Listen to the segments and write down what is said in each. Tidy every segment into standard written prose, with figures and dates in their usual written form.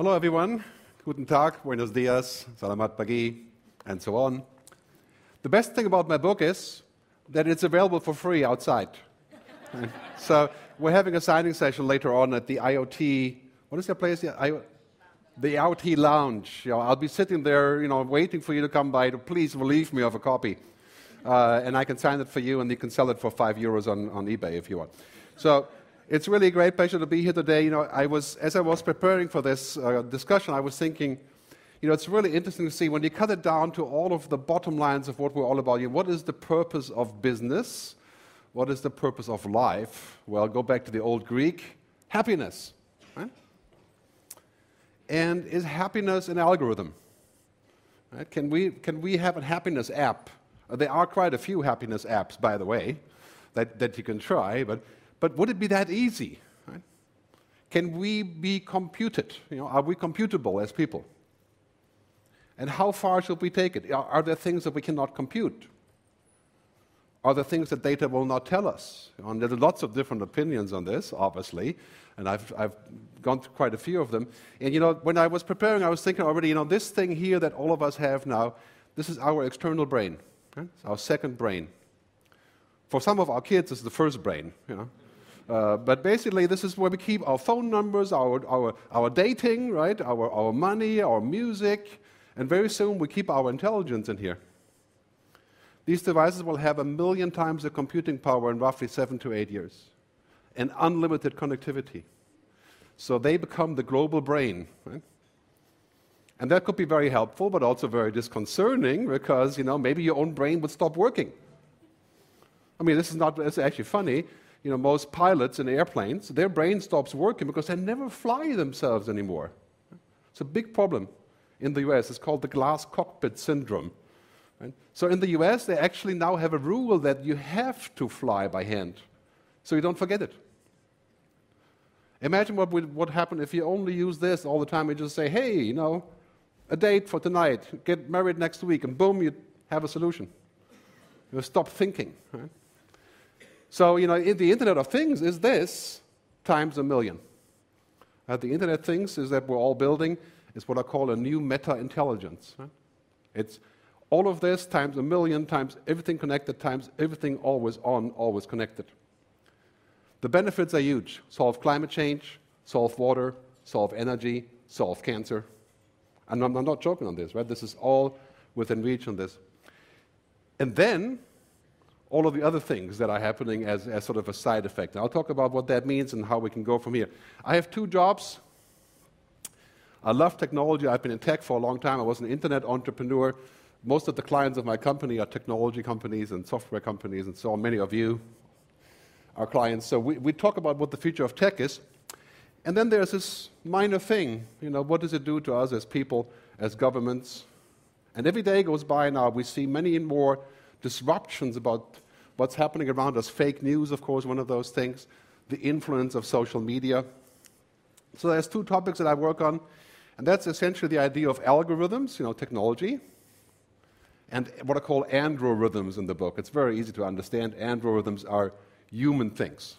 Hello, everyone. Guten Tag, Buenos Dias, Salamat Pagi, and so on. The best thing about my book is that it's available for free outside. So we're having a signing session later on at the IoT, what is that place? The IoT Lounge. You know, I'll be sitting there, you know, waiting for you to come by to please relieve me of a copy. And I can sign it for you, and you can sell it for €5 on eBay if you want. So it's really a great pleasure to be here today. You know, as I was preparing for this discussion, I was thinking, you know, it's really interesting to see when you cut it down to all of the bottom lines of what we're all about. You know, what is the purpose of business? What is the purpose of life? Well, go back to the old Greek, happiness. Right? And is happiness an algorithm? Right? Can we have a happiness app? There are quite a few happiness apps, by the way, that you can try, but would it be that easy? Right? Can we be computed? You know, are we computable as people? And how far should we take it? Are there things that we cannot compute? Are there things that data will not tell us? And there are lots of different opinions on this, obviously, and I've gone through quite a few of them. And you know, when I was preparing, I was thinking already, you know, this thing here that all of us have now, this is our external brain. It's our second brain. For some of our kids, it's the first brain, you know. But basically, this is where we keep our phone numbers, our dating, right? Our money, our music, and very soon we keep our intelligence in here. These devices will have 1 million times the computing power in roughly 7 to 8 years, and unlimited connectivity. So they become the global brain, right? And that could be very helpful, but also very disconcerting, because, you know, maybe your own brain would stop working. I mean, it's actually funny. You know, most pilots in airplanes, their brain stops working because they never fly themselves anymore. It's a big problem in the US. It's called the glass cockpit syndrome. Right? So in the US, they actually now have a rule that you have to fly by hand, so you don't forget it. Imagine what would happen if you only use this all the time and just say, hey, you know, a date for tonight, get married next week, and boom, you have a solution. You stop thinking. Right? So, you know, in the Internet of Things is this times 1 million. The Internet of Things is that we're all building is what I call a new meta-intelligence. Right? It's all of this times 1 million, times everything connected, times everything always on, always connected. The benefits are huge. Solve climate change, solve water, solve energy, solve cancer. And I'm not joking on this, right? This is all within reach on this. And then, all of the other things that are happening as sort of a side effect. And I'll talk about what that means and how we can go from here. I have 2 jobs. I love technology. I've been in tech for a long time. I was an internet entrepreneur. Most of the clients of my company are technology companies and software companies and so on. Many of you are clients. So we talk about what the future of tech is. And then there's this minor thing, you know, what does it do to us as people, as governments? And every day goes by now, we see many more disruptions about what's happening around us. Fake news, of course, one of those things. The influence of social media. So there's 2 topics that I work on, and that's essentially the idea of algorithms, you know, technology, and what I call androrhythms in the book. It's very easy to understand. Androrhythms are human things.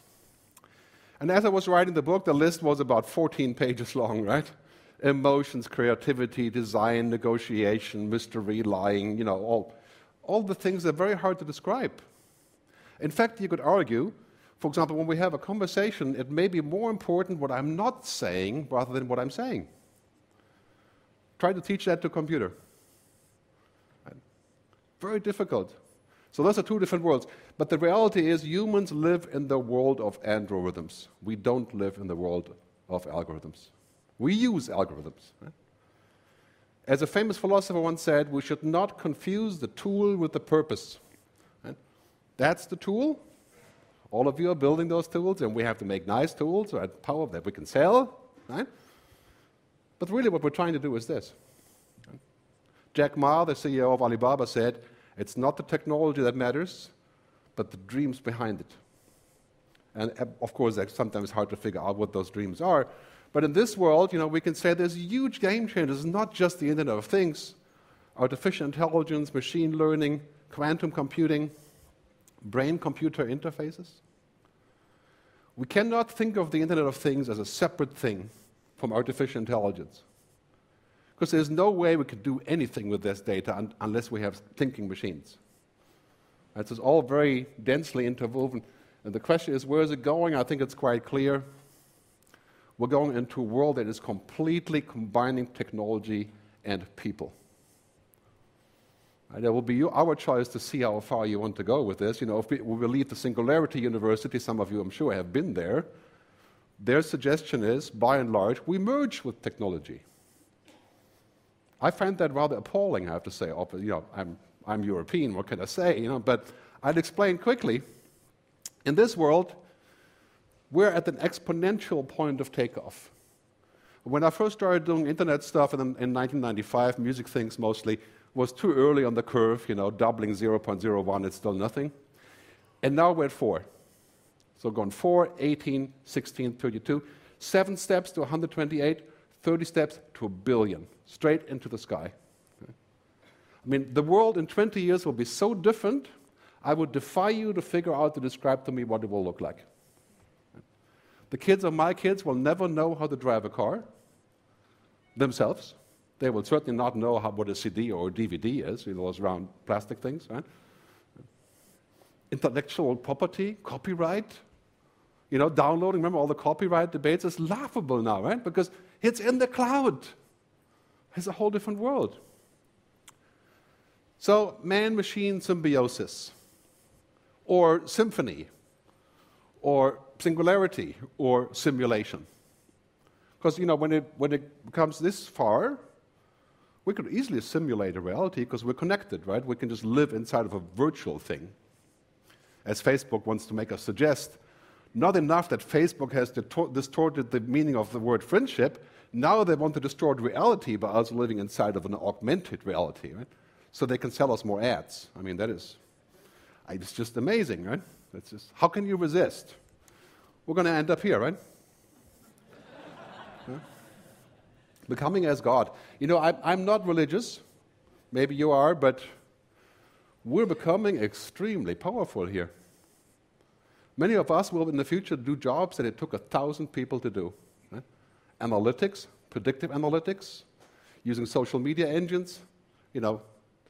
And as I was writing the book, the list was about 14 pages long, right? Emotions, creativity, design, negotiation, mystery, lying, you know, all the things that are very hard to describe. In fact, you could argue, for example, when we have a conversation, it may be more important what I'm not saying rather than what I'm saying. Try to teach that to a computer. Very difficult. So those are 2 different worlds. But the reality is humans live in the world of androrhythms. We don't live in the world of algorithms. We use algorithms. Right? As a famous philosopher once said, we should not confuse the tool with the purpose. Right? That's the tool. All of you are building those tools, and we have to make nice tools, right? Power that we can sell. Right? But really what we're trying to do is this. Right? Jack Ma, the CEO of Alibaba, said, it's not the technology that matters, but the dreams behind it. And of course, it's sometimes hard to figure out what those dreams are. But in this world, you know, we can say there's huge game changes. It's not just the Internet of Things, artificial intelligence, machine learning, quantum computing, brain-computer interfaces. We cannot think of the Internet of Things as a separate thing from artificial intelligence. Because there's no way we could do anything with this data unless we have thinking machines. Right, so it's all very densely interwoven. And the question is, where is it going? I think it's quite clear. We're going into a world that is completely combining technology and people. And it will be our choice to see how far you want to go with this. You know, if we leave the Singularity University, some of you, I'm sure, have been there. Their suggestion is, by and large, we merge with technology. I find that rather appalling, I have to say. You know, I'm European, what can I say? You know, but I'll explain quickly. In this world, we're at an exponential point of takeoff. When I first started doing internet stuff in 1995, music things mostly, was too early on the curve, you know, doubling 0.01, it's still nothing. And now we're at 4. So gone 4, 18, 16, 32, 7 steps to 128, 30 steps to a billion, straight into the sky. Okay. I mean, the world in 20 years will be so different, I would defy you to figure out, to describe to me what it will look like. The kids of my kids will never know how to drive a car themselves. They will certainly not know what a CD or a DVD is, you know, those round plastic things, right? Intellectual property, copyright, you know, downloading, remember all the copyright debates? It's laughable now, right? Because it's in the cloud. It's a whole different world. So man-machine symbiosis, or symphony, or singularity, or simulation. Because, you know, when it comes this far, we could easily simulate a reality because we're connected, right? We can just live inside of a virtual thing. As Facebook wants to make us suggest, not enough that Facebook has distorted the meaning of the word friendship, now they want to distort reality by us living inside of an augmented reality, right? So they can sell us more ads. I mean, that is, it's just amazing, right? That's just, how can you resist? We're going to end up here, right? Yeah. Becoming as God. You know, I'm not religious. Maybe you are, but we're becoming extremely powerful here. Many of us will, in the future, do jobs that it took 1,000 people to do. Right? Analytics, predictive analytics, using social media engines, you know,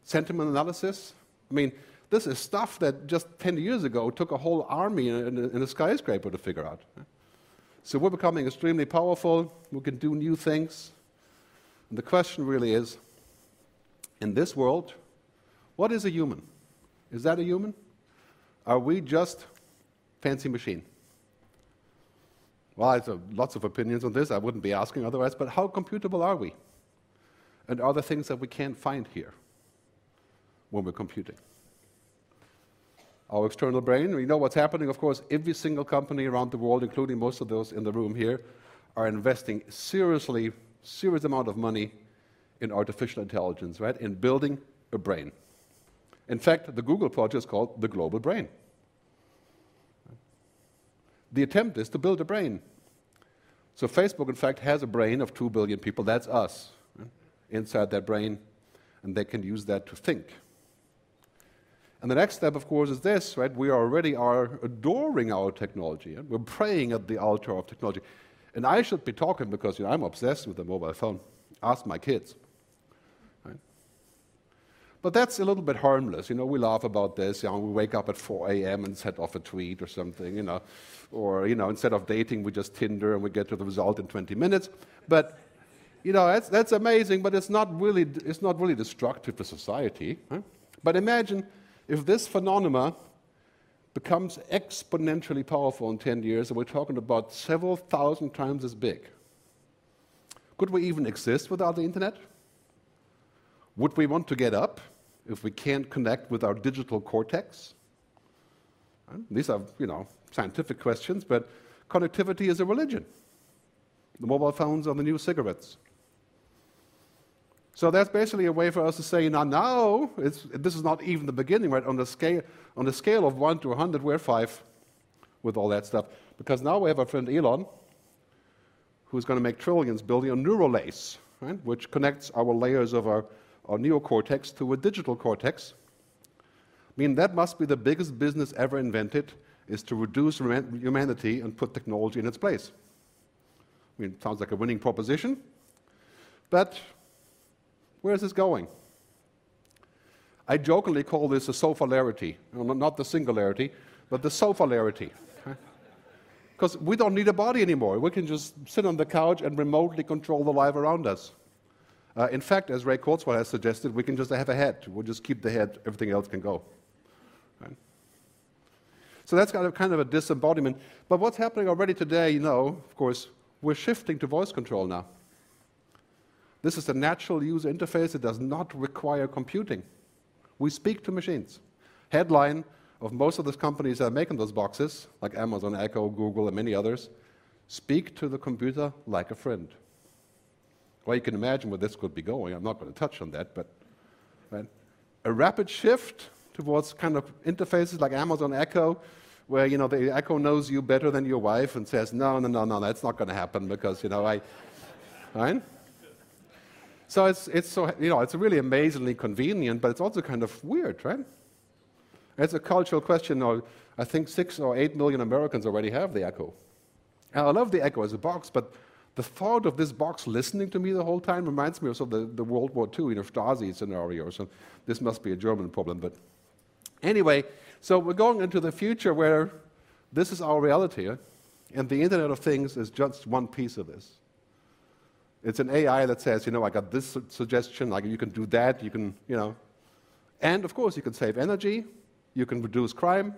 sentiment analysis. I mean, this is stuff that just 10 years ago took a whole army in a skyscraper to figure out. Right? So we're becoming extremely powerful. We can do new things. And the question really is, in this world, what is a human? Is that a human? Are we just fancy machine? Well, I have lots of opinions on this. I wouldn't be asking otherwise. But how computable are we? And are there things that we can't find here when we're computing? Our external brain, we know what's happening, of course. Every single company around the world, including most of those in the room here, are investing serious amount of money in artificial intelligence, right? In building a brain. In fact, the Google project is called the Global Brain. The attempt is to build a brain. So Facebook, in fact, has a brain of 2 billion people. That's us, right? Inside that brain, and they can use that to think. And the next step, of course, is this, right? We already are adoring our technology. We're praying at the altar of technology. And I should be talking because, you know, I'm obsessed with the mobile phone. Ask my kids. Right? But that's a little bit harmless. You know, we laugh about this. You know, we wake up at 4 a.m. and set off a tweet or something, you know. Or, you know, instead of dating, we just Tinder and we get to the result in 20 minutes. But, you know, that's amazing, but it's not really destructive to society. Right? But imagine if this phenomena becomes exponentially powerful in 10 years, and we're talking about several thousand times as big, could we even exist without the internet? Would we want to get up if we can't connect with our digital cortex? And these are, you know, scientific questions, but connectivity is a religion. The mobile phones are the new cigarettes. So that's basically a way for us to say, now this is not even the beginning, right? On the scale of 1 to 100, we're 5 with all that stuff. Because now we have our friend Elon, who's going to make trillions building a neural lace, right? Which connects our layers of our neocortex to a digital cortex. I mean, that must be the biggest business ever invented, is to reduce humanity and put technology in its place. I mean, it sounds like a winning proposition, but where is this going? I jokingly call this a sofalarity. No, not the singularity, but the sofalarity. Because we don't need a body anymore. We can just sit on the couch and remotely control the life around us. In fact, as Ray Kurzweil has suggested, we can just have a head. We'll just keep the head. Everything else can go. Right? So that's kind of a disembodiment. But what's happening already today, you know, of course, we're shifting to voice control now. This is a natural user interface. It does not require computing. We speak to machines. Headline of most of the companies that are making those boxes, like Amazon Echo, Google, and many others, speak to the computer like a friend. Well, you can imagine where this could be going. I'm not going to touch on that, but right? A rapid shift towards kind of interfaces like Amazon Echo, where you know the Echo knows you better than your wife and says, "No, no, no, no, that's not going to happen because you know I." Right? So it's you know, it's really amazingly convenient, but it's also kind of weird, right? It's a cultural question. I think 6 or 8 million Americans already have the Echo. And I love the Echo as a box, but the thought of this box listening to me the whole time reminds me also of the World War II, you know, Stasi scenario. So this must be a German problem. But anyway, so we're going into the future where this is our reality, eh? And the Internet of Things is just one piece of this. It's an AI that says, you know, I got this suggestion, like you can do that, you can, you know. And, of course, you can save energy, you can reduce crime.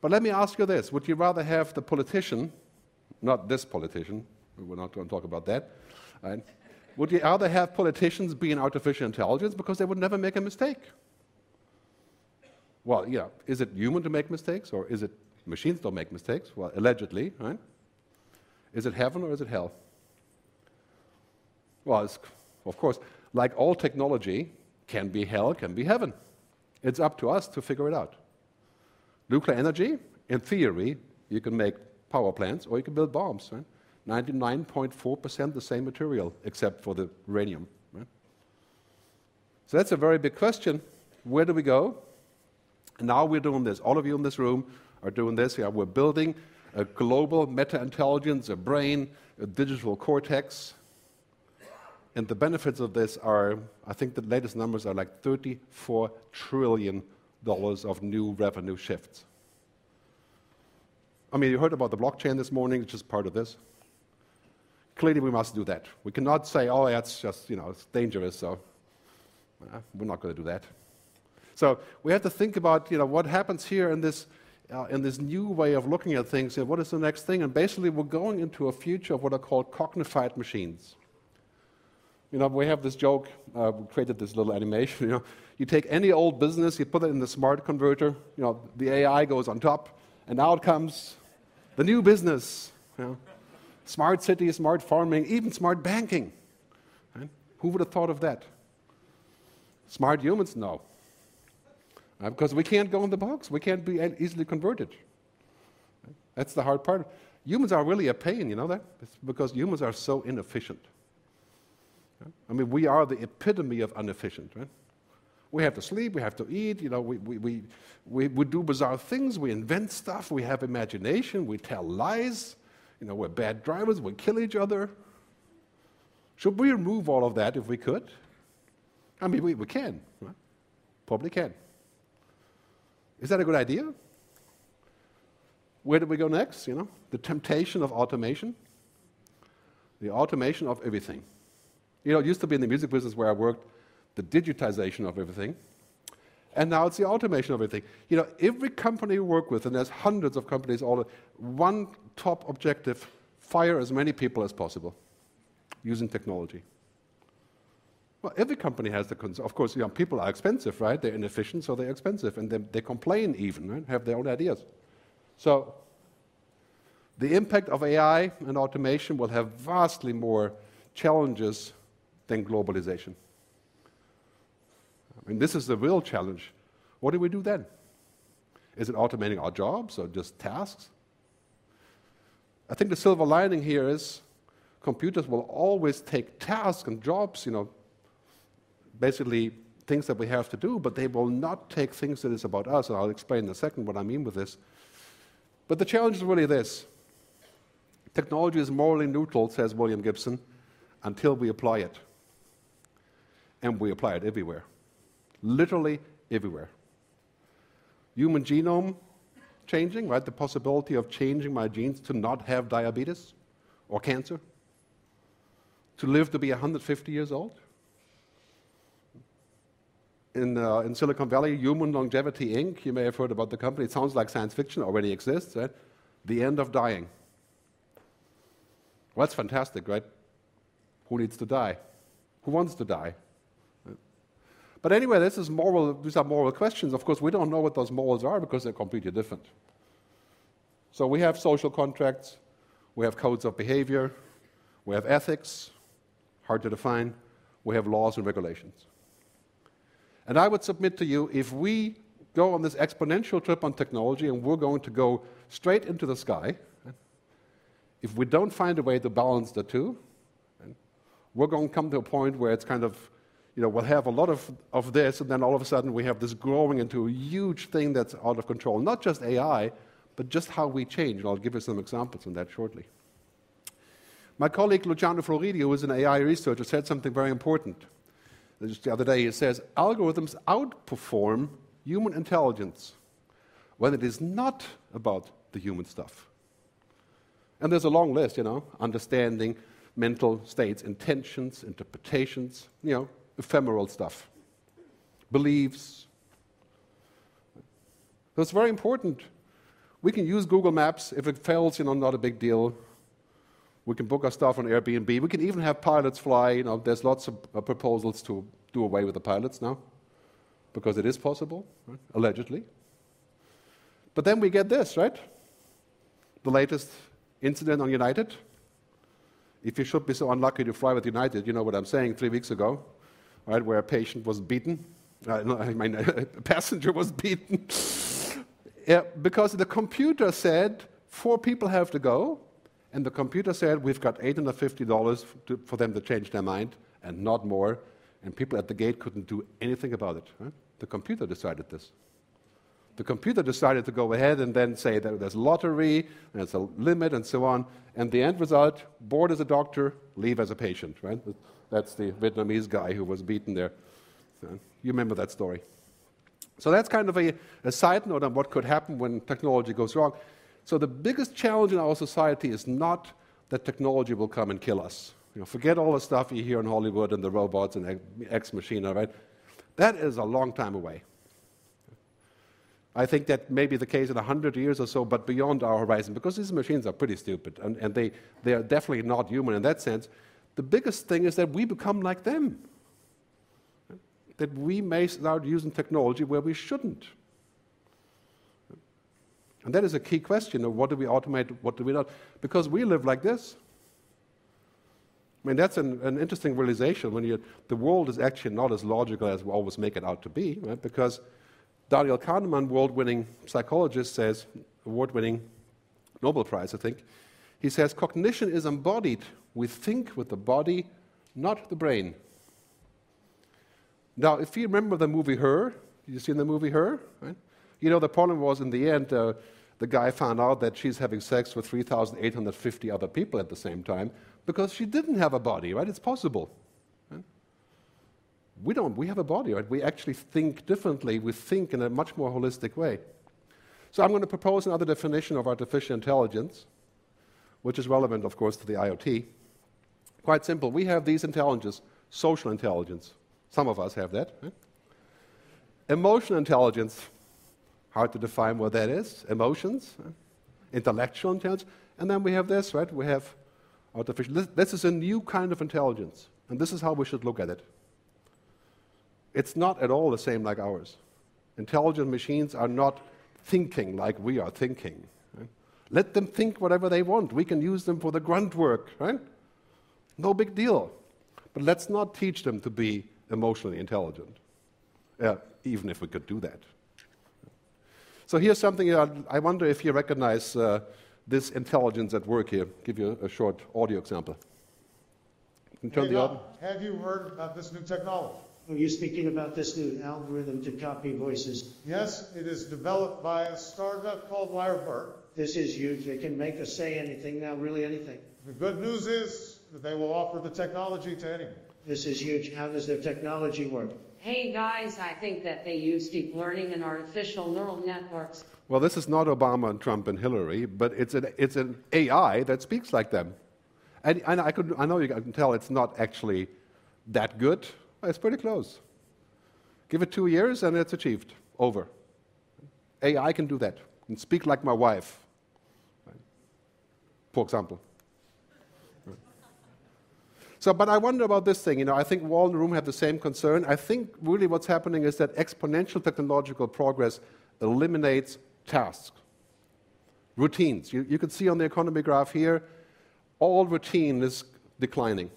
But let me ask you this. Would you rather have the politician, not this politician, we're not going to talk about that, right? Would you rather have politicians be in artificial intelligence because they would never make a mistake? Well, yeah, is it human to make mistakes, or is it machines don't make mistakes? Well, allegedly, right? Is it heaven or is it hell? Well, it's, of course, like all technology, can be hell, can be heaven. It's up to us to figure it out. Nuclear energy, in theory, you can make power plants or you can build bombs. 99.4% right? The same material, except for the uranium. Right? So that's a very big question. Where do we go? And now we're doing this. All of you in this room are doing this. Yeah, we're building a global meta-intelligence, a brain, a digital cortex. And the benefits of this are, I think the latest numbers are like $34 trillion of new revenue shifts. I mean, you heard about the blockchain this morning, it's just part of this. Clearly, we must do that. We cannot say, oh, that's just, you know, it's dangerous, so we're not going to do that. So we have to think about, you know, what happens here in this new way of looking at things, and what is the next thing? And basically, we're going into a future of what are called cognified machines. You know, we have this joke, we created this little animation, you know, you take any old business, you put it in the smart converter, you know, the AI goes on top, and out comes the new business, you know, smart city, smart farming, even smart banking. Right? Who would have thought of that? Smart humans? No. Because we can't go in the box, we can't be easily converted. Right? That's the hard part. Humans are really a pain, you know that? It's because humans are so inefficient. I mean, we are the epitome of inefficient, right? We have to sleep, we have to eat, you know, we do bizarre things, we invent stuff, we have imagination, we tell lies, you know, we're bad drivers, we kill each other. Should we remove all of that if we could? I mean, we can, right? Probably can. Is that a good idea? Where do we go next, you know? The temptation of automation. The automation of everything. You know, it used to be in the music business where I worked, the digitization of everything, and now it's the automation of everything. You know, every company you work with, and there's hundreds of companies, all one top objective, fire as many people as possible using technology. Well, every company has the concern. Of course, you know, people are expensive, right? They're inefficient, so they're expensive, and they complain even, right? Have their own ideas. So the impact of AI and automation will have vastly more challenges than globalization. I mean, this is the real challenge. What do we do then? Is it automating our jobs or just tasks? I think the silver lining here is computers will always take tasks and jobs, you know, basically things that we have to do, but they will not take things that is about us, and I'll explain in a second what I mean with this. But the challenge is really this. Technology is morally neutral, says William Gibson, until we apply it. And we apply it everywhere, literally everywhere. Human genome changing, right? The possibility of changing my genes to not have diabetes or cancer, to live to be 150 years old. In Silicon Valley, Human Longevity Inc., you may have heard about the company. It sounds like science fiction, already exists, right? The end of dying. Well, that's fantastic, right? Who needs to die? Who wants to die? But anyway, this is moral, these are moral questions. Of course, we don't know what those morals are because they're completely different. So we have social contracts, we have codes of behavior, we have ethics, hard to define, we have laws and regulations. And I would submit to you, if we go on this exponential trip on technology and we're going to go straight into the sky, if we don't find a way to balance the two, we're going to come to a point where it's kind of, you know, we'll have a lot of this, and then all of a sudden we have this growing into a huge thing that's out of control. Not just AI, but just how we change. And I'll give you some examples on that shortly. My colleague Luciano Floridi, who is an AI researcher, said something very important. Just the other day he says, algorithms outperform human intelligence when it is not about the human stuff. And there's a long list, you know, understanding mental states, intentions, interpretations, you know, ephemeral stuff, beliefs. So it's very important. We can use Google Maps. If it fails, you know, not a big deal. We can book our stuff on Airbnb. We can even have pilots fly. You know, there's lots of proposals to do away with the pilots now, because it is possible, right? Allegedly. But then we get this, right? The latest incident on United. If you should be so unlucky to fly with United, you know what I'm saying, 3 weeks ago, right, where a patient was beaten. A passenger was beaten. Yeah, because the computer said 4 people have to go. And the computer said, we've got $850 for them to change their mind, and not more. And people at the gate couldn't do anything about it. Right? The computer decided this. The computer decided to go ahead and then say that there's lottery, and there's a limit, and so on. And the end result, board as a doctor, leave as a patient. Right? That's the Vietnamese guy who was beaten there. So you remember that story. So that's kind of a side note on what could happen when technology goes wrong. So the biggest challenge in our society is not that technology will come and kill us. You know, forget all the stuff you hear in Hollywood and the robots and Ex Machina, right? That is a long time away. I think that may be the case in 100 years or so, but beyond our horizon, because these machines are pretty stupid, and they are definitely not human in that sense. The biggest thing is that we become like them, that we may start using technology where we shouldn't. And that is a key question of what do we automate, what do we not, because we live like this. I mean, that's an interesting realization when the world is actually not as logical as we always make it out to be, right? Because Daniel Kahneman, world-winning psychologist, says, award-winning Nobel Prize, I think, he says, cognition is embodied. We think with the body, not the brain. Now, if you remember the movie Her, you seen the movie Her, right? You know, the problem was, in the end, the guy found out that she's having sex with 3,850 other people at the same time because she didn't have a body, right? It's possible. Right? We don't. We have a body, right? We actually think differently. We think in a much more holistic way. So I'm going to propose another definition of artificial intelligence, which is relevant, of course, to the IoT. Quite simple. We have these intelligences, social intelligence. Some of us have that. Right? Emotional intelligence. Hard to define what that is, emotions, intellectual intelligence, and then we have this, right? We have artificial. This is a new kind of intelligence, and this is how we should look at it. It's not at all the same like ours. Intelligent machines are not thinking like we are thinking. Right? Let them think whatever they want. We can use them for the grunt work, right? No big deal. But let's not teach them to be emotionally intelligent, even if we could do that. So here's something, I wonder if you recognize this intelligence at work here. Give you a short audio example. You can turn the audio. Have you heard about this new technology? Are you speaking about this new algorithm to copy voices? Yes, it is developed by a startup called Lyrebird. This is huge. They can make us say anything now, really anything. The good news is that they will offer the technology to anyone. This is huge. How does their technology work? Hey guys, I think that they use deep learning and artificial neural networks. Well, this is not Obama and Trump and Hillary, but it's an AI that speaks like them. And I know you can tell it's not actually that good. It's pretty close. Give it 2 years and it's achieved. Over. AI can do that and speak like my wife, for example. So, but I wonder about this thing. You know, I think Wall and Room have the same concern. I think really what's happening is that exponential technological progress eliminates tasks, routines. You can see on the economy graph here, all routine is declining.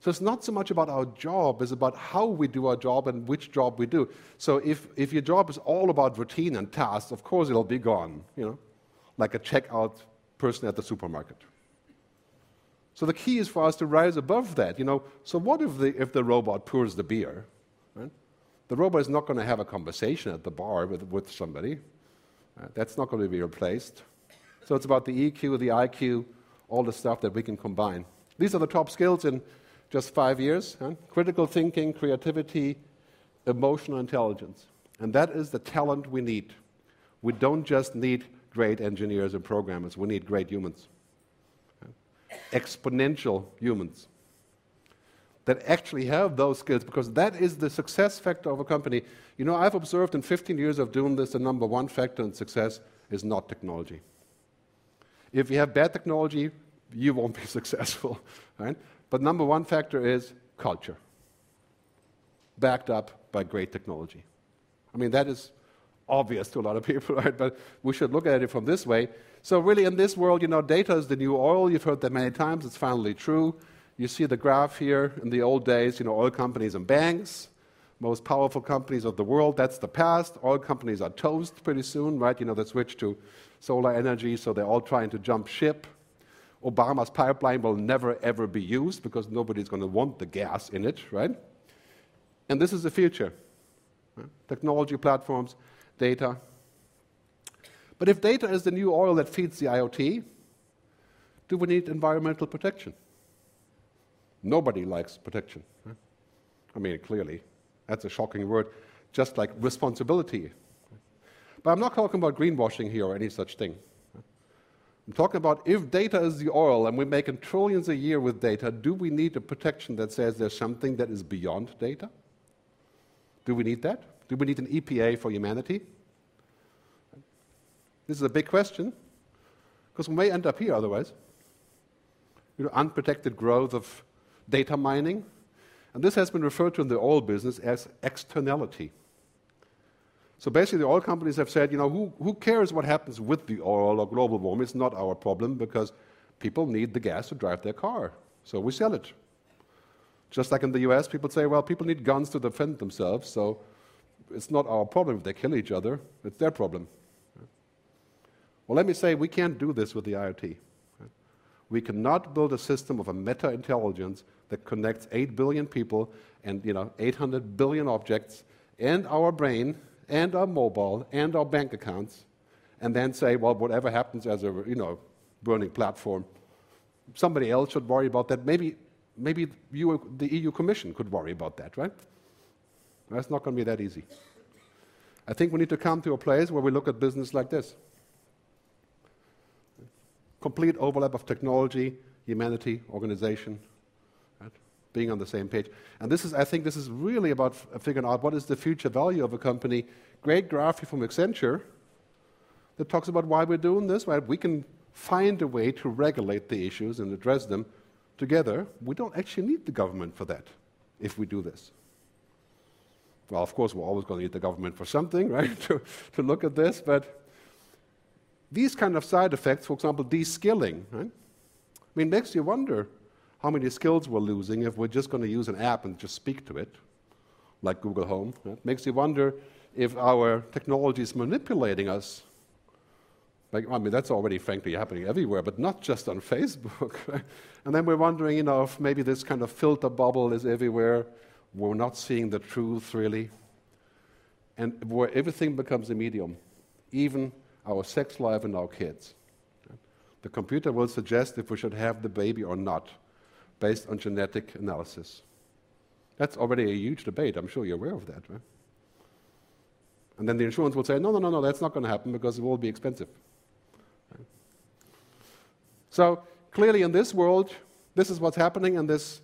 So it's not so much about our job, it's about how we do our job and which job we do. So if your job is all about routine and tasks, of course it'll be gone, you know, like a checkout person at the supermarket. So the key is for us to rise above that, you know. So what if the robot pours the beer? Right? The robot is not going to have a conversation at the bar with somebody. That's not going to be replaced. So it's about the EQ, the IQ, all the stuff that we can combine. These are the top skills in just 5 years, huh? Critical thinking, creativity, emotional intelligence. And that is the talent we need. We don't just need great engineers and programmers, we need great humans. Exponential humans that actually have those skills, because that is the success factor of a company. You know, I've observed in 15 years of doing this, the number one factor in success is not technology. If you have bad technology, you won't be successful, right? But number one factor is culture, backed up by great technology. I mean, that is obvious to a lot of people, right? But we should look at it from this way. So really, in this world, you know, data is the new oil. You've heard that many times. It's finally true. You see the graph here. In the old days, you know, oil companies and banks, most powerful companies of the world. That's the past. Oil companies are toast pretty soon, right? You know, they switch to solar energy, so they're all trying to jump ship. Obama's pipeline will never, ever be used because nobody's going to want the gas in it, right? And this is the future. Right? Technology platforms, data. But if data is the new oil that feeds the IoT, do we need environmental protection? Nobody likes protection. Right? I mean, clearly, that's a shocking word, just like responsibility. Right? But I'm not talking about greenwashing here or any such thing. I'm talking about if data is the oil and we're making trillions a year with data, do we need a protection that says there's something that is beyond data? Do we need that? Do we need an EPA for humanity? This is a big question, because we may end up here otherwise. You know, unprotected growth of data mining. And this has been referred to in the oil business as externality. So basically, the oil companies have said, you know, who cares what happens with the oil or global warming? It's not our problem because people need the gas to drive their car. So we sell it. Just like in the US, people say, well, people need guns to defend themselves, so it's not our problem if they kill each other. It's their problem. Well, let me say, we can't do this with the IoT. We cannot build a system of a meta-intelligence that connects 8 billion people and, you know, 800 billion objects and our brain and our mobile, and our bank accounts, and then say, well, whatever happens as a, you know, burning platform, somebody else should worry about that. Maybe you, the EU Commission could worry about that, right? That's not going to be that easy. I think we need to come to a place where we look at business like this. Complete overlap of technology, humanity, organization, being on the same page. And this is, I think this is really about figuring out what is the future value of a company. Great graph here from Accenture that talks about why we're doing this. Right? We can find a way to regulate the issues and address them together. We don't actually need the government for that if we do this. Well, of course, we're always going to need the government for something, right, to look at this. But these kind of side effects, for example, de-skilling, right? I mean, makes you wonder how many skills we're losing if we're just going to use an app and just speak to it, like Google Home. It makes you wonder if our technology is manipulating us. Like, I mean, that's already, frankly, happening everywhere, but not just on Facebook. Right? And then we're wondering, you know, if maybe this kind of filter bubble is everywhere. We're not seeing the truth, really. And where everything becomes a medium, even our sex life and our kids. The computer will suggest if we should have the baby or not, based on genetic analysis. That's already a huge debate. I'm sure you're aware of that, right? And then the insurance will say, no, no, no, no, that's not going to happen because it will be expensive. Right? So clearly in this world, this is what's happening in this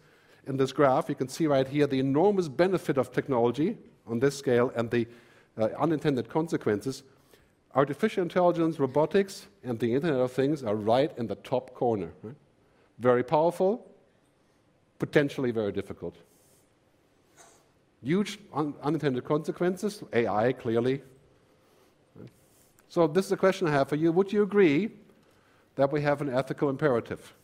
graph. You can see right here the enormous benefit of technology on this scale and the unintended consequences. Artificial intelligence, robotics, and the Internet of Things are right in the top corner. Right? Very powerful, potentially very difficult. Huge unintended consequences, AI clearly. Right? So this is a question I have for you. Would you agree that we have an ethical imperative?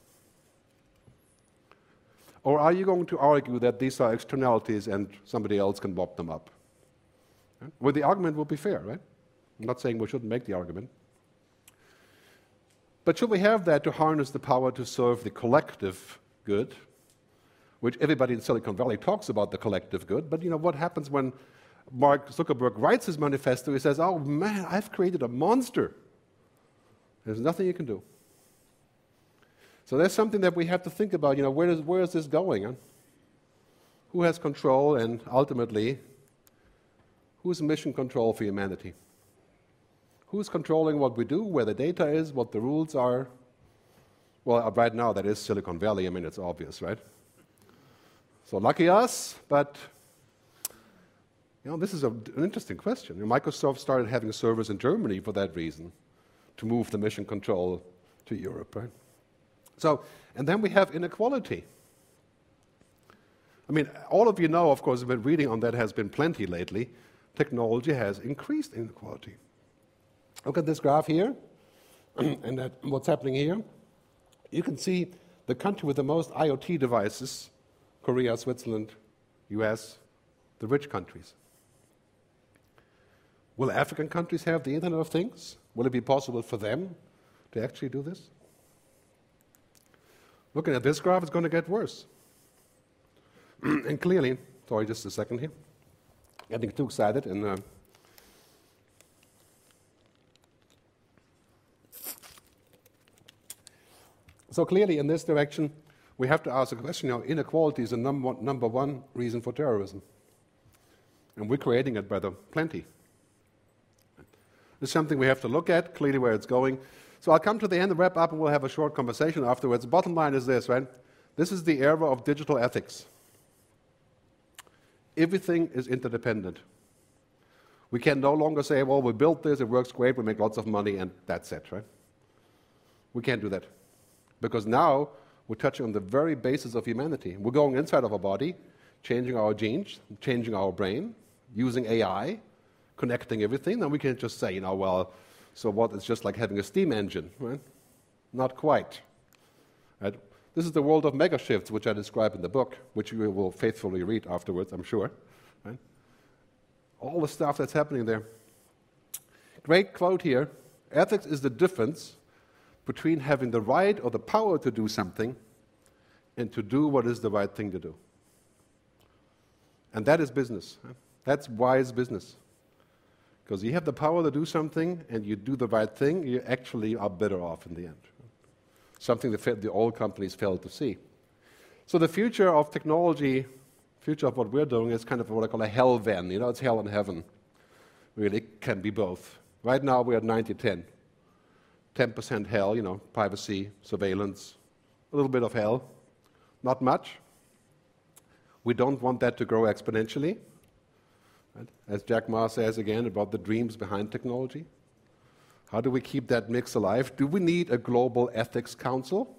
Or are you going to argue that these are externalities and somebody else can mop them up? Right? Well, the argument would be fair, right? I'm not saying we shouldn't make the argument. But should we have that to harness the power to serve the collective good, which everybody in Silicon Valley talks about the collective good, but you know what happens when Mark Zuckerberg writes his manifesto? He says, oh man, I've created a monster. There's nothing you can do. So that's something that we have to think about, you know, where is this going? Huh? Who has control and ultimately, who's mission control for humanity? Who's controlling what we do, where the data is, what the rules are? Well, right now that is Silicon Valley. I mean, it's obvious, right? So lucky us, but you know, this is an interesting question. Microsoft started having servers in Germany for that reason, to move the mission control to Europe, right? So, and then we have inequality. I mean, all of you know, of course, but reading on that has been plenty lately. Technology has increased inequality. Look at this graph here, and at what's happening here. You can see the country with the most IoT devices, Korea, Switzerland, US, the rich countries. Will African countries have the Internet of Things? Will it be possible for them to actually do this? Looking at this graph, it's going to get worse. And clearly, sorry, just a second here. Getting too excited and... So clearly, in this direction, we have to ask a question, you know, inequality is the number one reason for terrorism. And we're creating it by the plenty. It's something we have to look at, clearly where it's going. So I'll come to the end and wrap up, and we'll have a short conversation afterwards. The bottom line is this, right? This is the era of digital ethics. Everything is interdependent. We can no longer say, well, we built this, it works great, we make lots of money, and that's it, right? We can't do that. Because now we're touching on the very basis of humanity. We're going inside of our body, changing our genes, changing our brain, using AI, connecting everything, and we can't just say, you know, well, so what, it's just like having a steam engine, right? Not quite. Right? This is the world of mega shifts, which I describe in the book, which you will faithfully read afterwards, I'm sure. Right? All the stuff that's happening there. Great quote here, ethics is the difference between having the right or the power to do something and to do what is the right thing to do. And that is business. That's wise business. Because you have the power to do something and you do the right thing, you actually are better off in the end. Something that the oil companies failed to see. So the future of technology, future of what we're doing is kind of what I call a hell van. You know, it's hell and heaven. Really, it can be both. Right now we're at 90-10. 10% hell, you know, privacy, surveillance, a little bit of hell, not much. We don't want that to grow exponentially. Right? As Jack Ma says again about the dreams behind technology. How do we keep that mix alive? Do we need a global ethics council?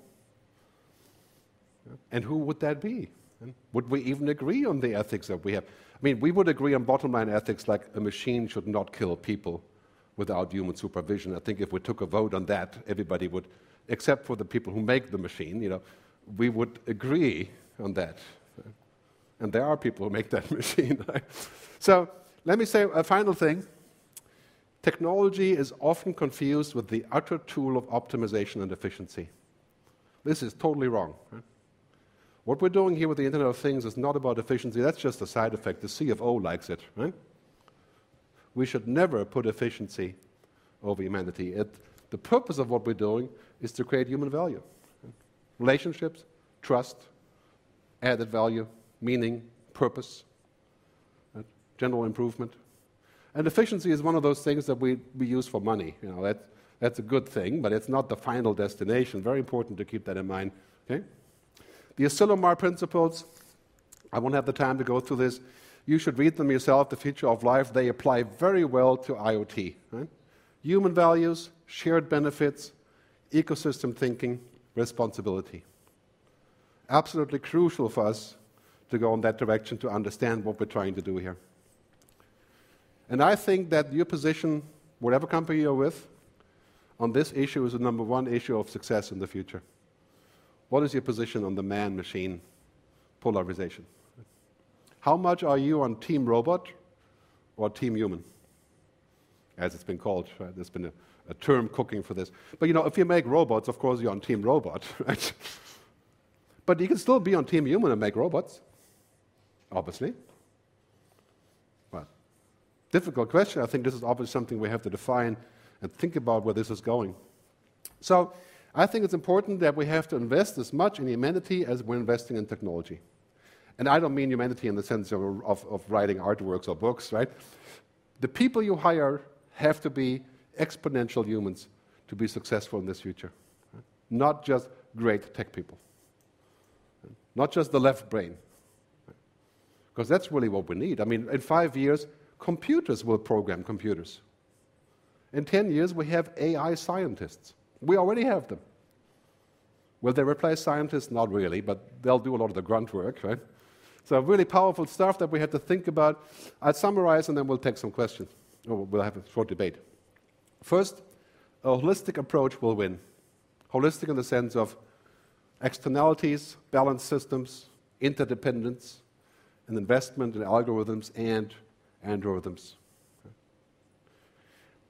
And who would that be? Would we even agree on the ethics that we have? I mean, we would agree on bottom line ethics like a machine should not kill people without human supervision. I think if we took a vote on that, everybody would, except for the people who make the machine, you know, we would agree on that. And there are people who make that machine. So let me say a final thing. Technology is often confused with the utter tool of optimization and efficiency. This is totally wrong. What we're doing here with the Internet of Things is not about efficiency. That's just a side effect. The CFO likes it, right? We should never put efficiency over humanity. The purpose of what we're doing is to create human value. Relationships, trust, added value, meaning, purpose, general improvement. And efficiency is one of those things that we use for money. You know, that's a good thing, but it's not the final destination. Very important to keep that in mind. Okay? The Asilomar Principles, I won't have the time to go through this. You should read them yourself, The Future of Life. They apply very well to IoT. Right? Human values, shared benefits, ecosystem thinking, responsibility. Absolutely crucial for us to go in that direction to understand what we're trying to do here. And I think that your position, whatever company you're with, on this issue is the number one issue of success in the future. What is your position on the man-machine polarization? How much are you on team robot or team human, as it's been called? Right? There's been a term cooking for this. But you know, if you make robots, of course you're on team robot, right? But you can still be on team human and make robots, obviously. Well, difficult question. I think this is obviously something we have to define and think about where this is going. So I think it's important that we have to invest as much in humanity as we're investing in technology. And I don't mean humanity in the sense of writing artworks or books, right? The people you hire have to be exponential humans to be successful in this future, right? Not just great tech people. Not just the left brain, because that's really what we need. I mean, in 5 years, computers will program computers. In 10 years, we have AI scientists. We already have them. Will they replace scientists? Not really, but they'll do a lot of the grunt work, right? So really powerful stuff that we have to think about. I'll summarize, and then we'll take some questions. Or we'll have a short debate. First, a holistic approach will win. Holistic in the sense of externalities, balanced systems, interdependence, and investment in algorithms and algorithms.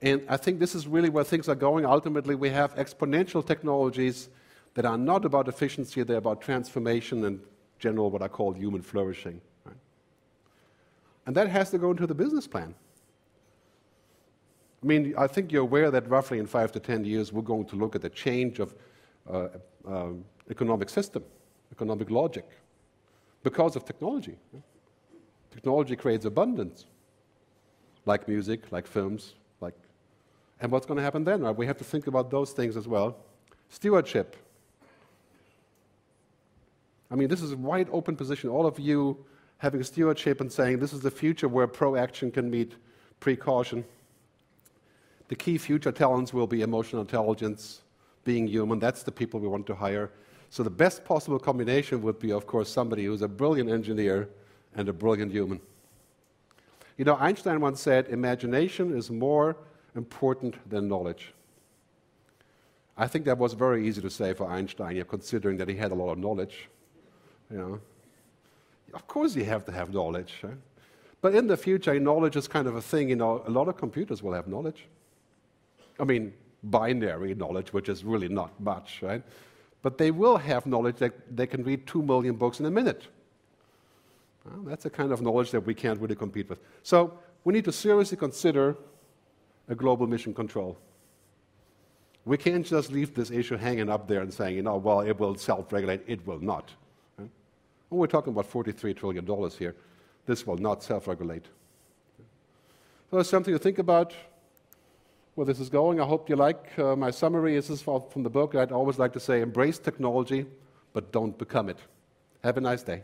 And I think this is really where things are going. Ultimately, we have exponential technologies that are not about efficiency, they're about transformation and general what I call human flourishing. Right? And that has to go into the business plan. I mean, I think you're aware that roughly in 5 to 10 years, we're going to look at the change of economic system, economic logic, because of technology. Technology creates abundance, like music, like films, like... And what's going to happen then? Right? We have to think about those things as well. Stewardship. I mean, this is a wide open position. All of you having stewardship and saying this is the future where proaction can meet precaution. The key future talents will be emotional intelligence, being human. That's the people we want to hire. So the best possible combination would be, of course, somebody who's a brilliant engineer and a brilliant human. You know, Einstein once said, imagination is more important than knowledge. I think that was very easy to say for Einstein, considering that he had a lot of knowledge. You know, of course you have to have knowledge. Right? But in the future, knowledge is kind of a thing. You know, a lot of computers will have knowledge. I mean, binary knowledge, which is really not much, right? But they will have knowledge that they can read 2 million books in a minute. Well, that's a kind of knowledge that we can't really compete with. So we need to seriously consider a global mission control. We can't just leave this issue hanging up there and saying, you know, well, it will self-regulate. It will not. Right? Well, we're talking about $43 trillion here. This will not self-regulate. So it's something to think about. Well, this is going. I hope you like my summary. This is from the book. I'd always like to say, embrace technology, but don't become it. Have a nice day.